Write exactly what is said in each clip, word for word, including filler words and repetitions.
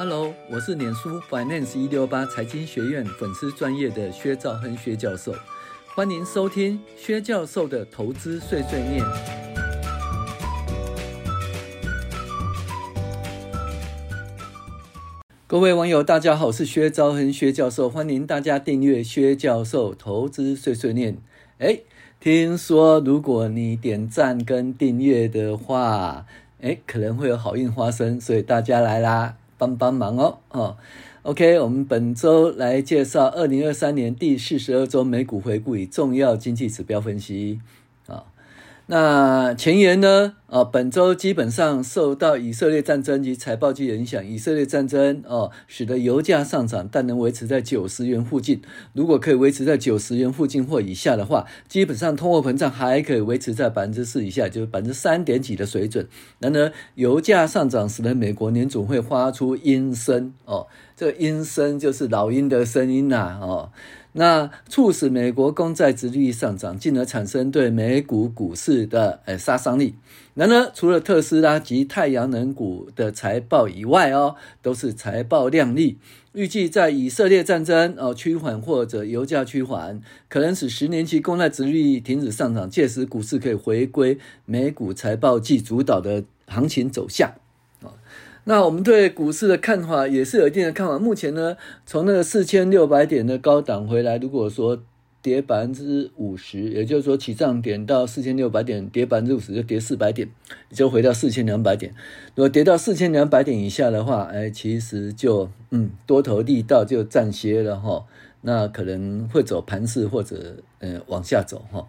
Hello， 我是脸书 Finance 一六八 财经学院粉丝专业的薛兆亨薛教授，欢迎收听薛教授的投资碎碎念。各位网友大家好，我是薛兆亨薛教授，欢迎大家订阅薛教授投资碎碎念。诶，听说如果你点赞跟订阅的话，诶，可能会有好运发生，所以大家来啦，帮帮忙哦，哦 OK， 我们本周来介绍二零二三年第四十二周美股回顾与重要经济指标分析。哦、那前言呢、哦、本周基本上受到以色列战争及财报季的影响，以色列战争、哦、使得油价上涨，但能维持在九十元附近。如果可以维持在九十元附近或以下的话，基本上通货膨胀还可以维持在 百分之四 以下，就是 百分之三点几 的水准。然而油价上涨使得美国联准会发出鹰声，哦这个鹰声就是老鹰的声音啊、哦、那促使美国公债殖利率上涨，进而产生对美股股市的、哎、杀伤力。然而除了特斯拉及太阳能股的财报以外、哦、都是财报亮丽，预计在以色列战争、哦、趋缓或者油价趋缓，可能使十年期公债殖利率停止上涨，届时股市可以回归美股财报季主导的行情走向。那我们对股市的看法也是有一定的看法。目前呢，从那个四千六百点的高档回来，如果说跌 百分之五十， 也就是说起涨点到四千六百点跌 百分之五十 就跌四百点，也就回到四千两百点。如果跌到四千两百点以下的话，哎，其实就嗯多头力道就暂歇了齁，那可能会走盘势或者呃往下走齁。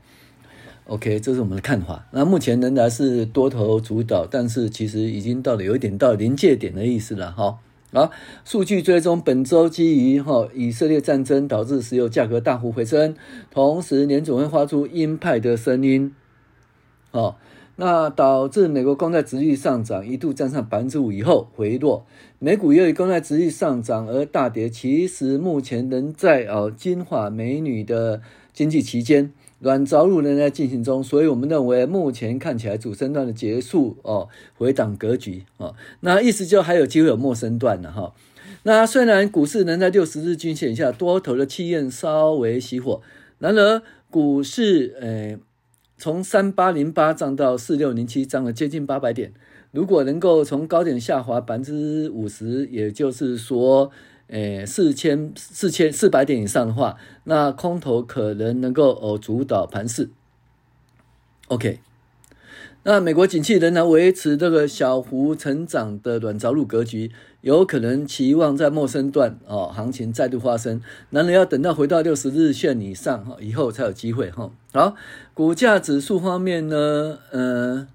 OK， 这是我们的看法。那目前仍然是多头主导，但是其实已经到了有一点到临界点的意思了哈。好，数据追踪，本周基于哈以色列战争导致石油价格大幅回升，同时联准会发出鹰派的声音，哦，那导致美国公债殖利率上涨，一度站上 百分之五 以后回落。美股由于公债殖利率上涨而大跌，其实目前仍在哦金发美女的经济期间。软着陆仍在进行中，所以我们认为目前看起来主升段的结束、哦、回档格局、哦、那意思就还有机会有末升段了、哦、那虽然股市仍在六十日均线以下，多头的气焰稍微熄火，然而股市、呃、从三八零八涨到四六零七涨了接近八百点，如果能够从高点下滑 百分之五十， 也就是说诶，四千四千四百点以上的话，那空头可能能够、哦、主导盘势。OK， 那美国景气仍然维持这个小幅成长的软着陆格局，有可能期望在末升段、哦、行情再度发生，然而要等到回到六十日线以上、哦、以后才有机会、哦、好，股价指数方面呢，呃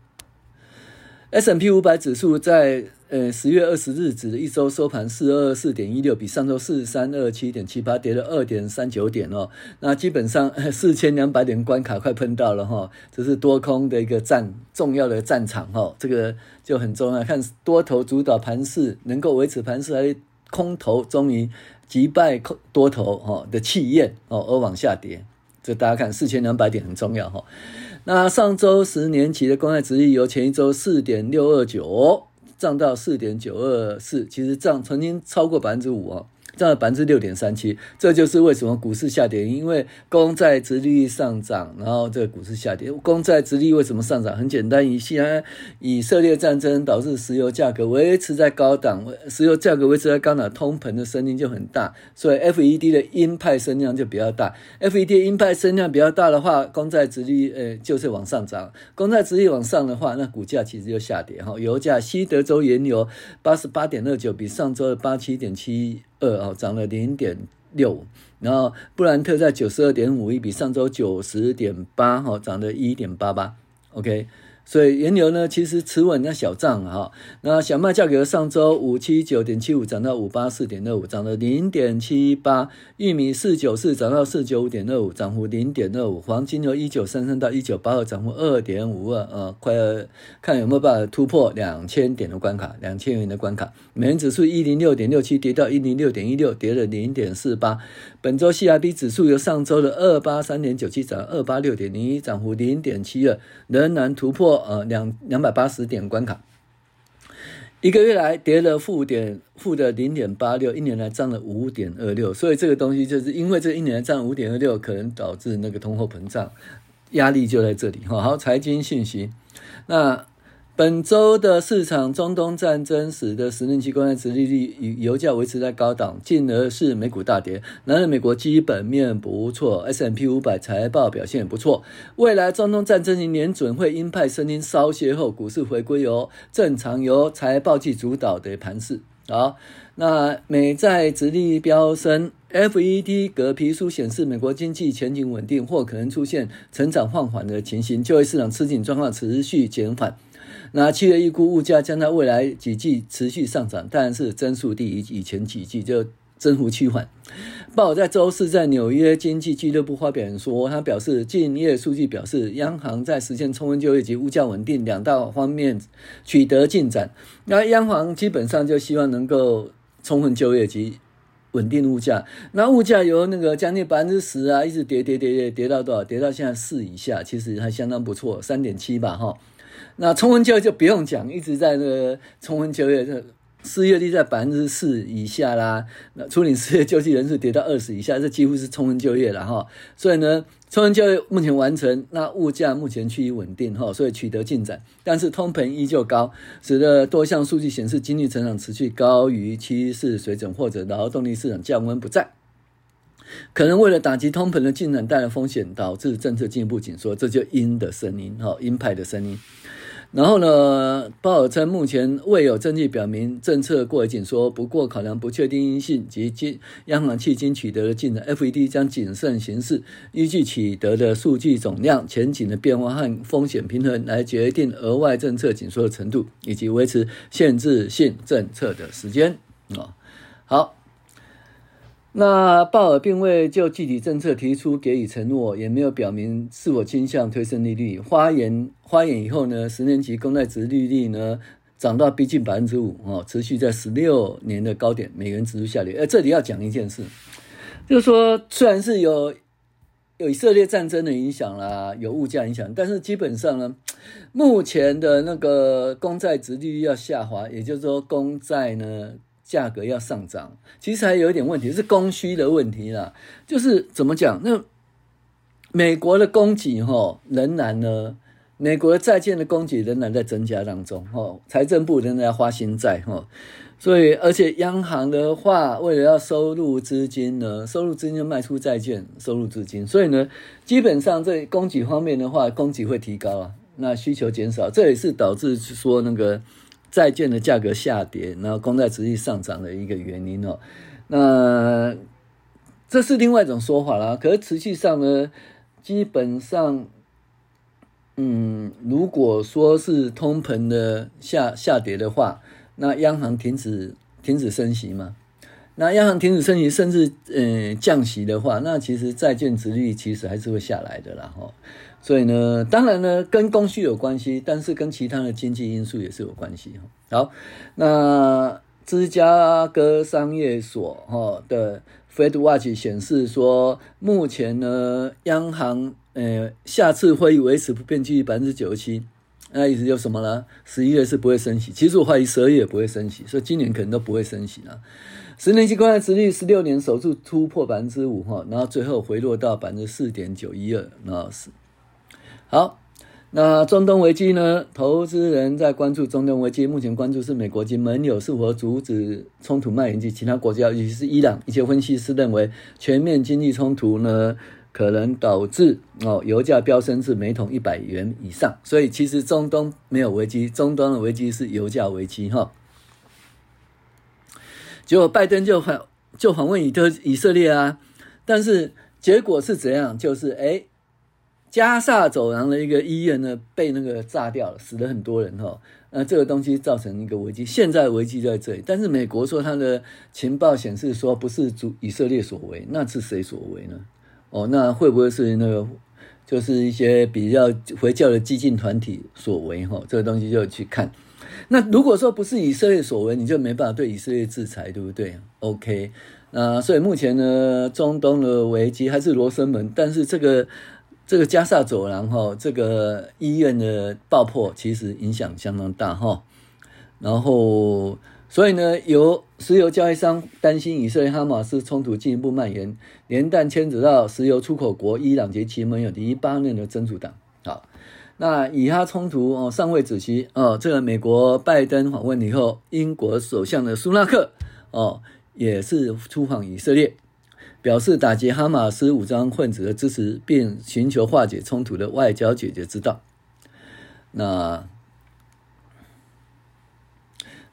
S and P 五百 指数在呃十月二十日指的一周收盘 四百二十四点一六， 比上周 四三二七点七八 跌了 二点三九点哦。那基本上四千两百点关卡快碰到了哦，这是多空的一个战重要的战场哦，这个就很重要，看多头主导盘势能够维持盘势，还空头终于击败多头哦的气焰哦而往下跌。这大家看四千两百点很重要哦。那上周十年期的公债殖利率由前一周 四点六二九涨到 四点九二四， 其实涨曾经超过 百分之五、哦、涨了 百分之六点三七， 这就是为什么股市下跌，因为公债殖利率上涨，然后这个股市下跌。公债殖利率为什么上涨？很简单，以以色列战争导致石油价格维持在高档，石油价格维持在高档，通膨的声音就很大，所以 F E D 的鹰派声量就比较大。 F E D 的鹰派声量比较大的话，公债殖利率、呃、就是往上涨，公债殖利率往上的话，那股价其实就下跌、哦、油价，西德州原油 八十八点二九 比上周的 八十七点七一哦、涨了 零点六五， 然后布兰特在 九十二点五一 比上周 九十点八、哦、涨了 一点八八。 OK， 所以原油呢其实持稳那小涨、哦、那小麦价格上周 五百七十九点七五 涨到 五百八十四点二五 涨了 零点七八， 玉米四百九十四涨到 四百九十五点二五 涨幅 零点二五， 黄金由一九三三到一九八二涨幅 二点五二、呃、快要看有没有办法突破两千点的关卡，两千元的关卡。美元指数 一百零六点六七 跌到 一百零六点一六 跌了 零点四八， 本周 C R B 指数由上周的 二百八十三点九七 涨到 二百八十六点零一 涨幅 零点七二， 仍然突破呃 两百八十点关卡。一个月来跌了负点负的 零点八六， 一年来涨了 五点二六， 所以这个东西就是因为这一年来涨 五点二六 可能导致那个通货膨胀压力就在这里。好，财经信息，那本周的市场，中东战争使得十年期公债殖利率与油价维持在高档，进而是美股大跌。然而美国基本面不错， S and P 五百 财报表现也不错，未来中东战争与联准会鹰派声音稍歇后，股市回归由正常由财报季主导的盘势。好，那美债殖利率飙升， F E D 隔皮书显示美国经济前景稳定，或可能出现成长放缓的情形，就业市场吃紧状况持续减缓。那七月预估物价将在未来几季持续上涨，但是增速低于以前几季，就增幅趋缓。鲍尔在周四在纽约经济俱乐部发表演说，他表示近月数据表示央行在实现充分就业及物价稳定两大方面取得进展。那央行基本上就希望能够充分就业及稳定物价，那物价由那个将近 百分之十 啊一直跌跌跌跌跌到多少？跌到现在四以下，其实还相当不错 三点七 吧齁。那充分就业就不用讲，一直在那个充分就业，失业率在 百分之四 以下啦，那处理失业救济人数跌到二十以下，这几乎是充分就业啦齁。所以呢，充分就业目前完成，那物价目前趋于稳定齁，所以取得进展，但是通膨依旧高，使得多项数据显示经济成长持续高于趋势水准，或者劳动力市场降温不再。可能为了打击通膨的进展带来风险，导致政策进一步紧缩，这就鹰的声音，鹰派的声音。然后呢，鲍尔称目前未有证据表明政策过于紧缩，不过考量不确定因性及央行迄今取得的进展， F E D 将谨慎行事，依据取得的数据总量、前景的变化和风险平衡来决定额外政策紧缩的程度，以及维持限制性政策的时间。好，那鲍尔并未就具体政策提出给予承诺，也没有表明是否倾向推升利率。发言发言以后呢，十年期公债殖利率呢涨到逼近 百分之五、哦、持续在十六年的高点，美元指数下跌。呃这里要讲一件事，就是说虽然是有有以色列战争的影响啦，有物价影响，但是基本上呢，目前的那个公债殖利率要下滑，也就是说公债呢价格要上涨，其实还有一点问题，是供需的问题啦。就是怎么讲，那美国的供给齁仍然呢，美国的债券的供给仍然在增加当中齁，财政部仍然发新债齁，所以而且央行的话，为了要收入资金呢，收入资金就卖出债券收入资金，所以呢，基本上在供给方面的话，供给会提高啊，那需求减少，这也是导致说那个债券的价格下跌，然后公债殖利率上涨的一个原因哦。那这是另外一种说法啦。可是持续上呢，基本上，嗯，如果说是通膨的下下跌的话，那央行停止停止升息嘛。那央行停止升息，甚至呃降息的话，那其实债券殖利率其实还是会下来的啦齁。所以呢，当然呢，跟供需有关系，但是跟其他的经济因素也是有关系。好，那芝加哥商业所的 FedWatch 显示说，目前呢，央行呃下次会议维持不变区域 百分之九十七， 那意思就是什么呢？ 十一 月是不会升息，其实我怀疑十二月也不会升息，所以今年可能都不会升息啦。十年期公债殖利率十六年首次突破 百分之五， 然后最后回落到 百分之四点九一二， 然后是好，那中东危机呢？投资人在关注中东危机，目前关注是美国及盟友是否阻止冲突蔓延及其他国家，尤其是伊朗。一些分析师认为，全面经济冲突呢，可能导致哦油价飙升至每桶一百元以上。所以其实中东没有危机，中东的危机是油价危机哈。结果拜登就访就访问以特以色列啊，但是结果是怎样？就是哎。加萨走廊的一个医院呢，被那个炸掉了，死了很多人齁。那这个东西造成一个危机，现在危机在这里。但是美国说他的情报显示说不是以色列所为，那是谁所为呢？哦，那会不会是那个就是一些比较回教的激进团体所为齁？这个东西就去看。那如果说不是以色列所为，你就没办法对以色列制裁，对不对 ？OK， 那所以目前呢，中东的危机还是罗生门，但是这个。这个加萨走廊齁，这个医院的爆破其实影响相当大齁。然后所以呢，由石油交易商担心以色列哈马斯冲突进一步蔓延，连带牵扯到石油出口国伊朗及其盟友黎巴嫩的真主党。好，那以哈冲突、哦、上位主席、哦、这个美国拜登访问以后，英国首相的苏纳克、哦、也是出访以色列，表示打击哈马斯武装分子的支持，并寻求化解冲突的外交解决之道。那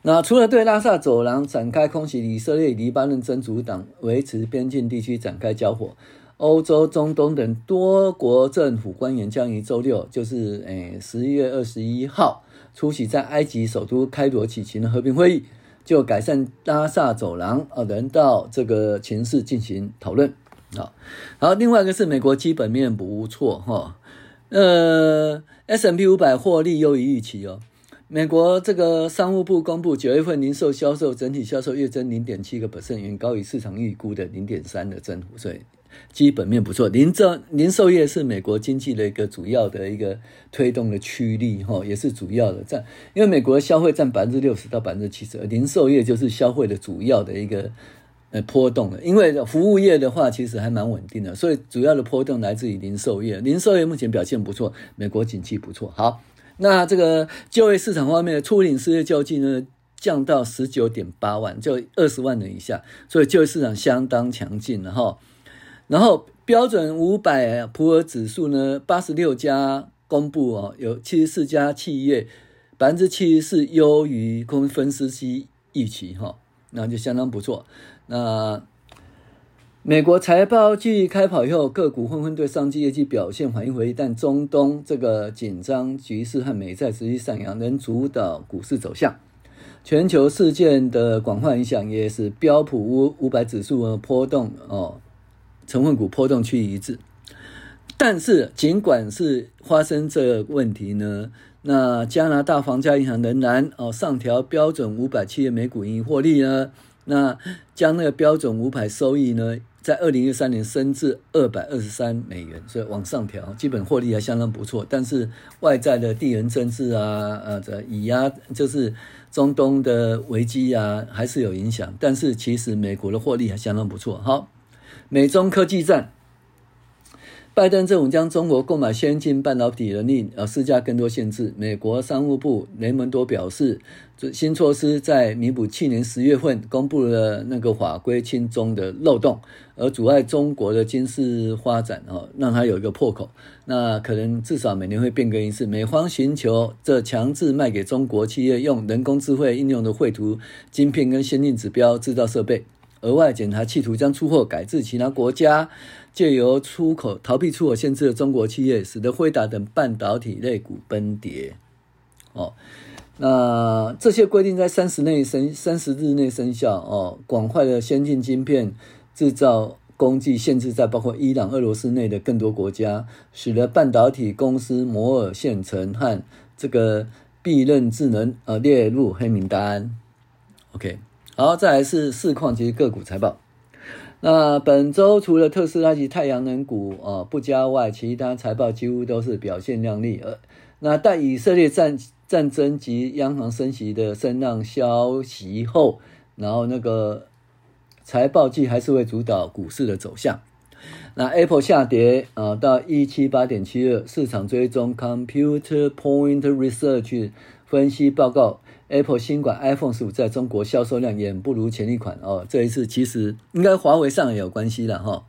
那除了对拉萨走廊展开空袭，以色列黎巴嫩真主党维持边境地区展开交火，欧洲、中东等多国政府官员将于周六，就是诶十一月二十一号出席在埃及首都开罗举行的和平会议，就改善拉萨走廊啊人道这个情势进行讨论。好，好，另外一个是美国基本面不错哈，呃 S&P 五百 获利优于预期哦。美国这个商务部公布九月份零售销售整体销售月增 百分之零点七， 远高于市场预估的 百分之零点三 的增幅，所以基本面不错。零售零售业是美国经济的一个主要的一个推动的驱力、哦、也是主要的占，因为美国消费占 百分之六十 到 百分之七十， 零售业就是消费的主要的一个呃波动的。因为服务业的话其实还蛮稳定的，所以主要的波动来自于零售业，零售业目前表现不错，美国景气不错。好，那这个就业市场方面的初领失业救济呢降到 十九点八万，就二十万人以下，所以就业市场相当强劲了齁。然后标准五百普尔指数呢 ,八十六家公布哦，有七十四家企业 百分之七十四 优于公分析预期齁，那就相当不错。那美国财报季开跑以后，个股纷纷对上季业绩表现反应回忆，但中东这个紧张局势和美债持续上扬能主导股市走向。全球事件的广泛影响也使标普五百指数的波动、哦、成分股波动趋于一致。但是尽管是发生这个问题呢，那加拿大皇家银行仍然、哦、上调标准五百企业每股盈获利呢，那将那个标准五百收益呢在二零二三年升至二百二十三美元，所以往上调，基本获利还相当不错。但是外在的地缘政治啊，呃，以啊，就是中东的危机啊，还是有影响。但是其实美国的获利还相当不错。好，美中科技战，拜登政府将中国购买先进半导体能力呃施加更多限制。美国商务部雷蒙多表示，新措施在弥补去年十月份公布了那个法规亲中的漏洞，而阻碍中国的军事发展、哦、让它有一个破口，那可能至少每年会变更一次。美方寻求这强制卖给中国企业用人工智慧应用的绘图晶片跟先进指标制造设备，额外检查企图将出货改至其他国家，借由出口逃避出口限制的中国企业，使得辉达等半导体类股崩跌、哦、那这些规定在三十日内生效、哦、广泛的先进晶片制造工具限制在包括伊朗、俄罗斯内的更多国家，使得半导体公司摩尔县城和这个必任智能、呃、列入黑名单。 OK，好，再来是市况及个股财报。那本周除了特斯拉及太阳能股、呃、不佳外，其他财报几乎都是表现亮丽。那待以色列 战, 战争及央行升息的声浪消息后，然后那个财报季还是会主导股市的走向。那 Apple 下跌、呃、到 一百七十八点七二， 市场追踪 Computer Point Research 分析报告，Apple 新款 iPhone 十五 在中国销售量远不如前一款哦。这一次其实应该华为上也有关系了哈。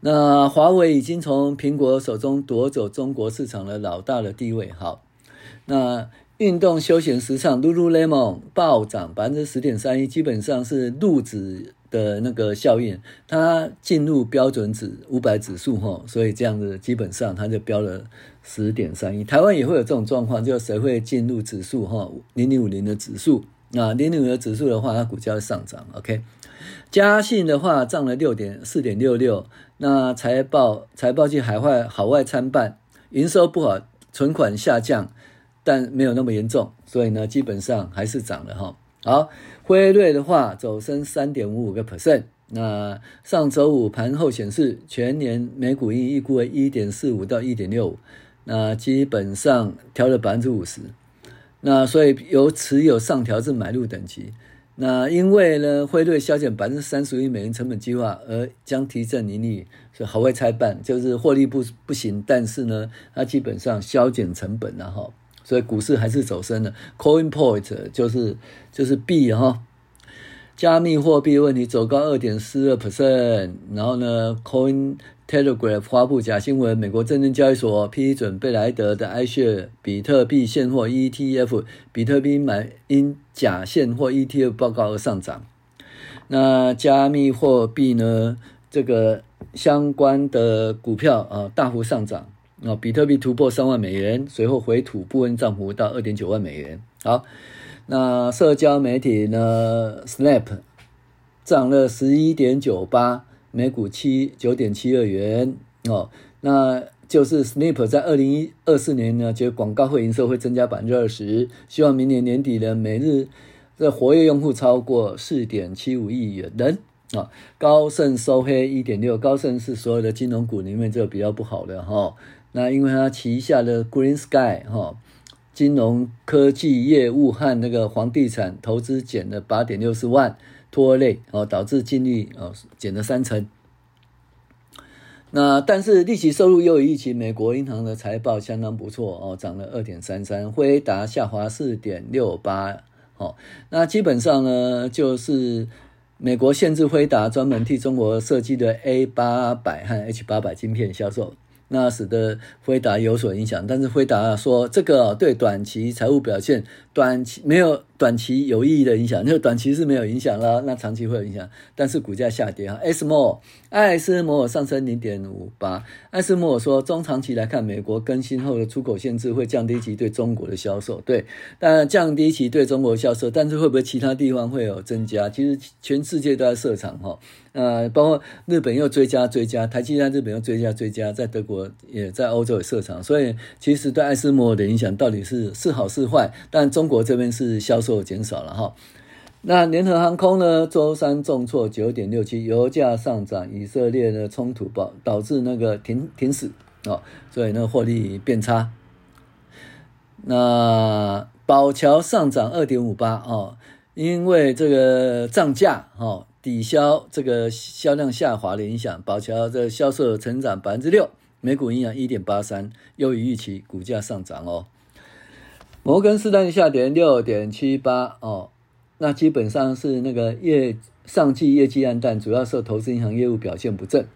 那华为已经从苹果手中夺走中国市场的老大的地位。好，那运动休闲时尚 Lululemon 暴涨 百分之十点三一， 基本上是入指的那个效应，它进入标准指五百指数哈，所以这样子基本上它就标了 十点三一。 台湾也会有这种状况，就谁会进入指数哈，零零五零的指数，那零零五零的指数的话它股价会上涨。 OK， 嘉信的话涨了 四点六六， 那财报财报季海外好外参半，营收不好，存款下降，但没有那么严重，所以呢基本上还是涨了哈。好，辉瑞的话走升 三点五五个百分点， 那上周五盘后显示全年每股盈预估为 一点四五到 一点六五， 那基本上调了 百分之五十。那所以由持有上调至买入等级。那因为呢，汇率削减 百分之三十一 美元成本计划而将提振盈利，所以好会拆办，就是获利 不, 不行，但是呢它基本上削减成本啊，所以股市还是走升的。 Coinpoint 就是就是 B 啊，加密货币问题走高 百分之二点四二， 然后呢 Coin Telegraph 发布假新闻，美国证券交易所批准贝莱德的 iShare 比特币现货 E T F， 比特币买因假现货 E T F 报告而上涨。那加密货币呢，这个相关的股票啊大幅上涨，那比特币突破三万美元，随后回吐部分涨幅到 二点九万美元。好，那社交媒体呢 Snap 涨了 十一点九八， 每股 九点七二元、哦、那就是 Snap 在二零二四年呢觉得广告会营收会增加 百分之二十， 希望明年年底的每日的活跃用户超过 四点七五亿人、哦、高盛收黑 一点六， 高盛是所有的金融股里面这个比较不好的、哦、那因为它旗下的 Green Sky、哦金融科技业务和那个房地产投资减了 八点六四万，拖累、哦、导致净利、哦、减了三成。那但是利息收入又有预期，美国银行的财报相当不错、哦、涨了 二点三三， 辉达下滑 四点六八、哦、那基本上呢就是美国限制辉达专门替中国设计的 A 八百 和 H 八百 晶片销售，那使得辉达有所影响，但是辉达说这个、哦、对短期财务表现短期没有短期有意义的影响，就短期是没有影响啦，那长期会有影响，但是股价下跌。 S 摩艾斯摩尔上升 零点五八， 艾斯摩尔说中长期来看，美国更新后的出口限制会降低其对中国的销售，对，但降低其对中国的销售，但是会不会其他地方会有增加，其实全世界都在设厂、哦呃、包括日本又追加追加，台积电日本又追加追加，在德国也在欧洲也设厂，所以其实对艾斯摩尔的影响到底是是好是坏，但中国这边是销售减少了哈。那联合航空呢周三重挫 九点六七， 油价上涨，以色列的冲突导致那个 停, 停驶、哦、所以那获利变差。那宝桥上涨 二点五八、哦、因为这个涨价、哦、抵消这个销量下滑的影响，宝桥的销售成长 百分之六， 每股营养 一点八三， 优于预期，股价上涨哦。摩根士丹下跌 六点七八、哦、那基本上是那个业上季业绩黯淡，主要受投资银行业务表现不振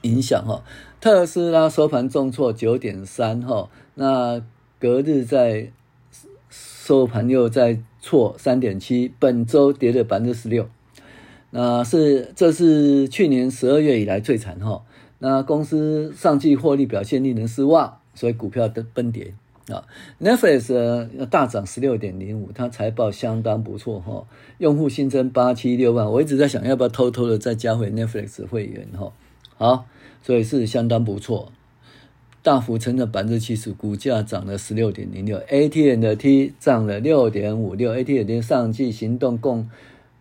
影响、哦、特斯拉收盘重挫 九点三、哦、那隔日在收盘又再挫 三点七， 本周跌了 百分之十六， 那是这是去年十二月以来最惨、哦、那公司上季获利表现令人失望，所以股票崩跌。Netflix 呃大涨 十六点零五， 它财报相当不错、哦、用户新增八百七十六万，我一直在想要不要偷偷的再加回 Netflix 会员、哦、好，所以是相当不错，大幅成长 百分之七十， 股价涨了 十六点零六。 A T and T 涨了 六点五六， A T and T 上季行动共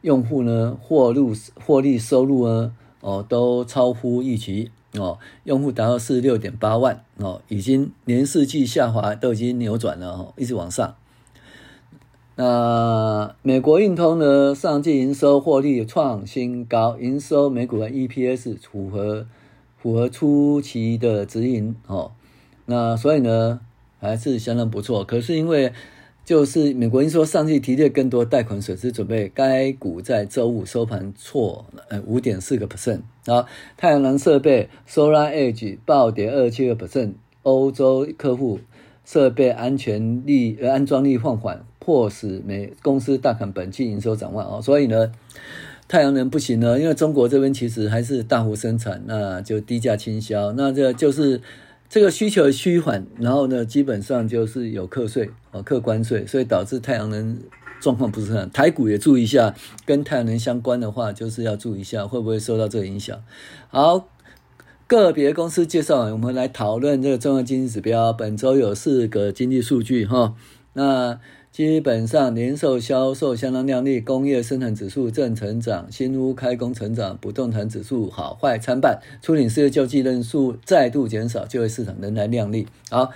用户呢获入获利收入呢、哦、都超乎预期哦，用户达到 四十六点八万哦，已经连四季下滑都已经扭转了、哦、一直往上。那美国运通呢上季营收获利创新高，营收每股的 E P S 符合符合初期的指引哦，那所以呢还是相当不错，可是因为就是美国营收上季提列更多贷款损失准备，该股在周五收盘挫 五点四个百分点。 好，太阳能设备 SolarEdge 暴跌 百分之二十七， 欧洲客户设备安全率、呃、安装率放缓，迫使美公司大砍本季营收展望、哦、所以呢太阳能不行了，因为中国这边其实还是大幅生产，那就低价倾销，那这就是这个需求趋缓，然后呢基本上就是有课税、哦、课关税，所以导致太阳能状况不是很好。台股也注意一下，跟太阳能相关的话就是要注意一下会不会受到这个影响。好，个别公司介绍完，我们来讨论这个重要经济指标，本周有四个经济数据、哦、那基本上零售销售相当亮丽，工业生产指数正成长，新屋开工成长，不动产指数好坏参半，初领失业救济人数再度减少，就业市场仍然亮丽。好，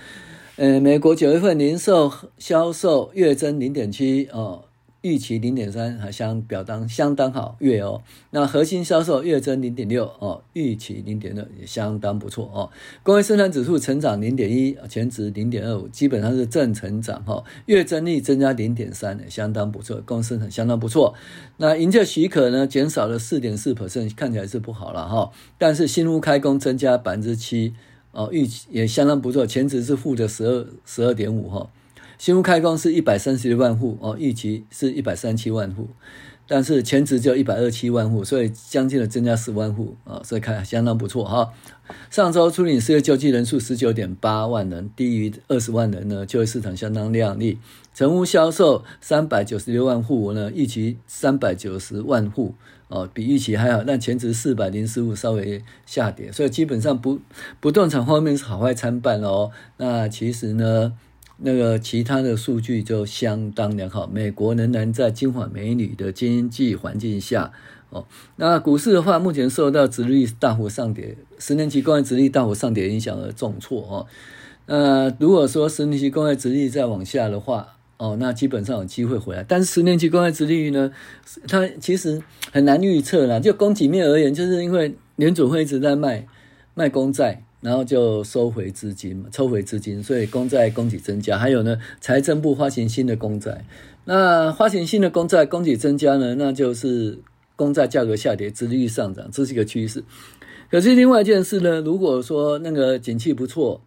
呃，美国九月份零售销售月增 零点七 哦，预期 零点三 还相表当相当好月哦。那核心销售月增 零点六 哦，预期 零点二 也相当不错哦。工业生产指数成长 零点一， 前值 零点二五， 基本上是正成长哦。月增率增加 零点三 也相当不错，工业生产相当不错。那营业许可呢减少了 百分之四点四， 看起来是不好了哈、哦。但是新屋开工增加 百分之七，哦，预期也相当不错，前值是负的 十二点五 哈。新屋开工是一百三十六万户哦，预期是一百三十七万户，但是前值只有一百二十七万户，所以将近的增加十万户啊、哦，所以看相当不错哈、哦。上周初领失业救济人数 十九点八万人，低于二十万人呢，就业市场相当亮丽。成屋销售三百九十六万户呢，预期三百九十万户。哦，比预期还好，但前值四百零四户稍微下跌，所以基本上不不动产方面是好坏参半哦。那其实呢，那个其他的数据就相当良好，美国仍然在金发美女的经济环境下哦。那股市的话，目前受到殖利率大幅上跌，十年期公债殖利率大幅上跌影响而重挫哦。那如果说十年期公债殖利率再往下的话，哦，那基本上有机会回来，但是十年期公债殖利率呢，它其实很难预测啦。就供给面而言，就是因为联准会一直在卖卖公债，然后就收回资金嘛，抽回资金，所以公债供给增加。还有呢，财政部发行新的公债，那发行新的公债供给增加呢，那就是公债价格下跌，殖利率上涨，这是一个趋势。可是另外一件事呢，如果说那个景气不错，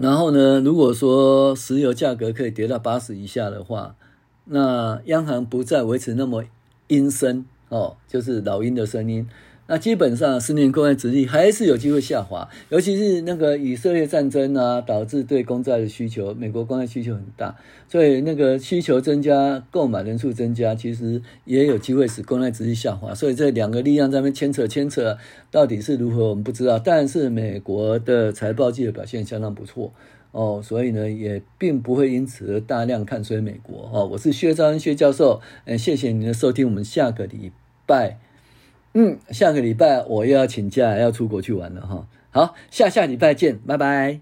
然后呢，如果说石油价格可以跌到八十以下的话，那央行不再维持那么阴声哦，就是老鹰的声音。那基本上十年公债殖利率还是有机会下滑，尤其是那个以色列战争啊，导致对公债的需求，美国公债需求很大，所以那个需求增加，购买人数增加，其实也有机会使公债殖利率下滑。所以这两个力量在那边牵扯牵扯，到底是如何我们不知道。但是美国的财报季的表现相当不错哦，所以呢也并不会因此而大量看衰美国哦。我是薛兆亨薛教授，嗯，谢谢您的收听，我们下个礼拜。嗯，下个礼拜我又要请假，要出国去玩了哈。好，下下礼拜见，拜拜。